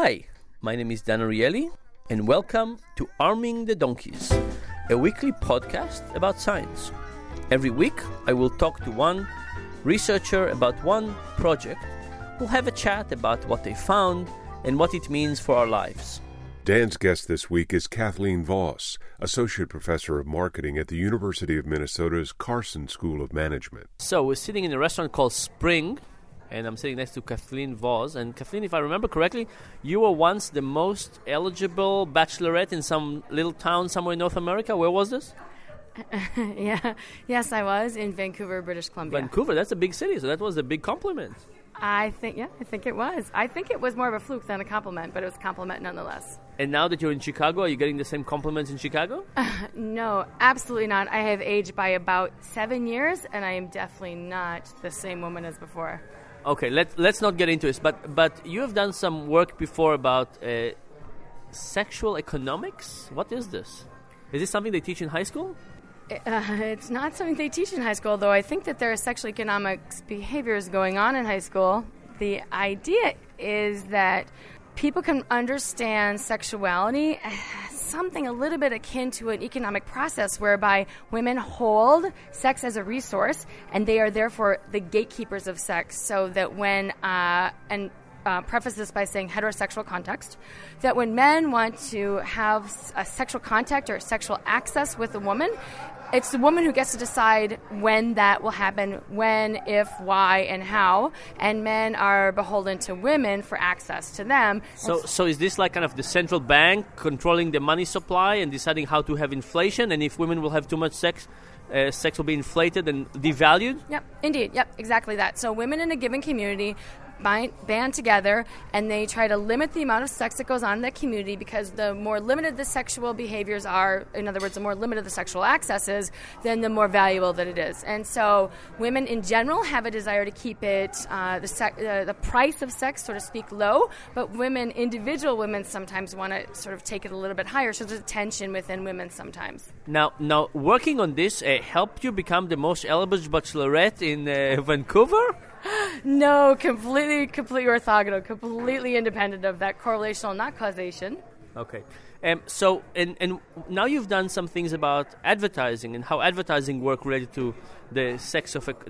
Hi, my name is Dan Ariely, and welcome to Arming the Donkeys, a weekly podcast about science. Every week, I will talk to one researcher about one project. We'll have a chat about what they found and what it means for our lives. Dan's guest this week is Kathleen Vohs, Associate Professor of Marketing at the University of Minnesota's Carlson School of Management. So we're sitting in a restaurant called Spring, and I'm sitting next to Kathleen Vohs. And Kathleen, if I remember correctly, you were once the most eligible bachelorette in some little town somewhere in North America. Where was this? Yes, I was in Vancouver, British Columbia. Vancouver, that's a big city, so that was a big compliment. I think it was. I think it was more of a fluke than a compliment, but it was a compliment nonetheless. And now that you're in Chicago, are you getting the same compliments in Chicago? No, absolutely not. I have aged by about 7 years, and I am definitely not the same woman as before. Okay, let's not get into this, but you have done some work before about sexual economics. What is this? Is this something they teach in high school? It's not something they teach in high school, though I think that there are sexual economics behaviors going on in high school. The idea is that people can understand sexuality as something a little bit akin to an economic process whereby women hold sex as a resource, and they are therefore the gatekeepers of sex, so that when, preface this by saying heterosexual context, that when men want to have a sexual contact or sexual access with a woman, it's the woman who gets to decide when that will happen, when, if, why, and how, and men are beholden to women for access to them. So is this like kind of the central bank controlling the money supply and deciding how to have inflation, and if women will have too much sex, sex will be inflated and devalued? Yep, indeed. Yep, exactly that. So women in a given community band together, and they try to limit the amount of sex that goes on in that community, because the more limited the sexual behaviors are, in other words, the more limited the sexual access is, then the more valuable that it is. And so women in general have a desire to keep it, the price of sex, so to speak, low, but women, individual women, sometimes want to sort of take it a little bit higher, so there's a tension within women sometimes. Now working on this helped you become the most eligible bachelorette in Vancouver? No, completely orthogonal, completely independent of that, correlational, not causation. Okay. So now you've done some things about advertising and how advertising work related to the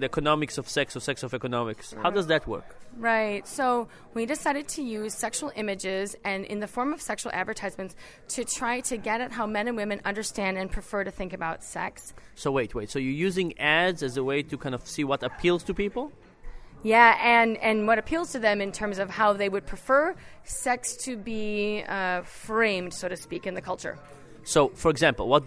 economics of sex or sex of economics. How does that work? Right. So we decided to use sexual images and in the form of sexual advertisements to try to get at how men and women understand and prefer to think about sex. So wait. So you're using ads as a way to kind of see what appeals to people? Yeah, and what appeals to them in terms of how they would prefer sex to be framed, so to speak, in the culture. So, for example, how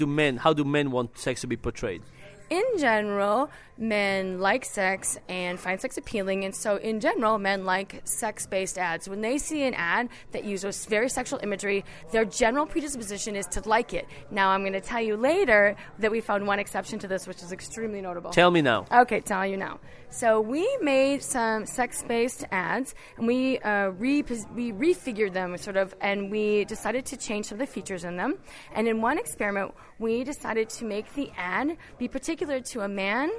do men want sex to be portrayed? In general, men like sex and find sex appealing, and so in general, men like sex-based ads. When they see an ad that uses very sexual imagery, their general predisposition is to like it. Now, I'm going to tell you later that we found one exception to this, which is extremely notable. Tell me now. Okay, tell you now. So we made some sex-based ads, and we refigured them, sort of, and we decided to change some of the features in them. And in one experiment, we decided to make the ad be particular to a man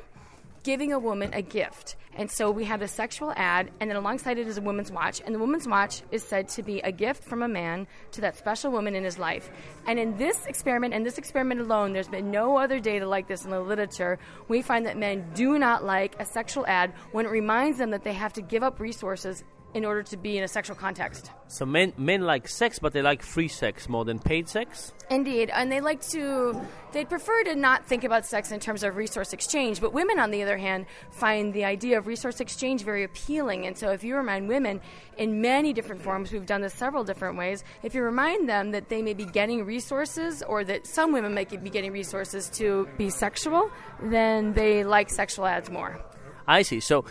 giving a woman a gift. And so we have a sexual ad, and then alongside it is a woman's watch. And the woman's watch is said to be a gift from a man to that special woman in his life. And in this experiment, and this experiment alone, there's been no other data like this in the literature, we find that men do not like a sexual ad when it reminds them that they have to give up resources in order to be in a sexual context. So men like sex, but they like free sex more than paid sex? Indeed, and they prefer to not think about sex in terms of resource exchange, but women, on the other hand, find the idea of resource exchange very appealing, and so if you remind women in many different forms, we've done this several different ways, if you remind them that they may be getting resources, or that some women may be getting resources to be sexual, then they like sexual ads more. I see. So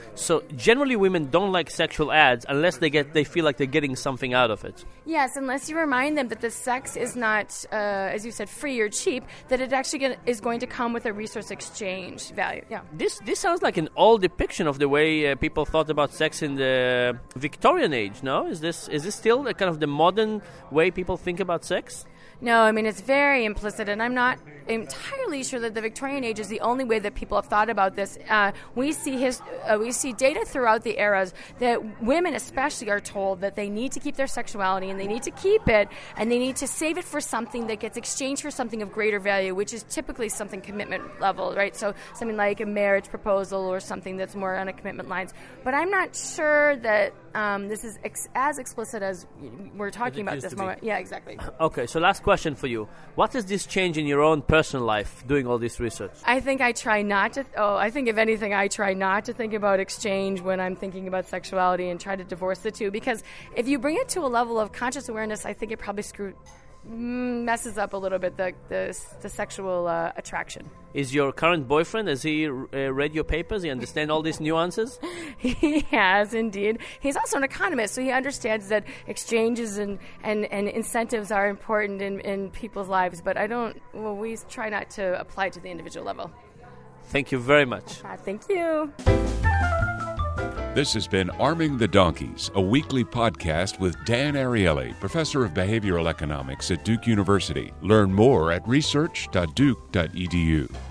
generally women don't like sexual ads unless they feel like they're getting something out of it. Yes, unless you remind them that the sex is not, as you said, free or cheap, that it actually is going to come with a resource exchange value. Yeah. This sounds like an old depiction of the way people thought about sex in the Victorian age, no? Is this still kind of the modern way people think about sex? No, I mean, it's very implicit, and I'm not entirely sure that the Victorian age is the only way that people have thought about this. We see data throughout the eras that women especially are told that they need to keep their sexuality, and they need to keep it, and they need to save it for something that gets exchanged for something of greater value, which is typically something commitment level, right? So something like a marriage proposal or something that's more on a commitment lines. But I'm not sure that this is as explicit as we're talking about this moment. Yeah, exactly. Okay, so last question for you. What is this change in your own personal life doing all this research? I think if anything I try not to think about exchange when I'm thinking about sexuality, and try to divorce the two, because if you bring it to a level of conscious awareness, I think it probably messes up a little bit the sexual attraction. Is your current boyfriend, has he read your papers? He understand all these nuances? He has, indeed. He's also an economist, so he understands that exchanges and incentives are important in people's lives, but we try not to apply to the individual level. Thank you very much. Thank you. This has been Arming the Donkeys, a weekly podcast with Dan Ariely, Professor of Behavioral Economics at Duke University. Learn more at research.duke.edu.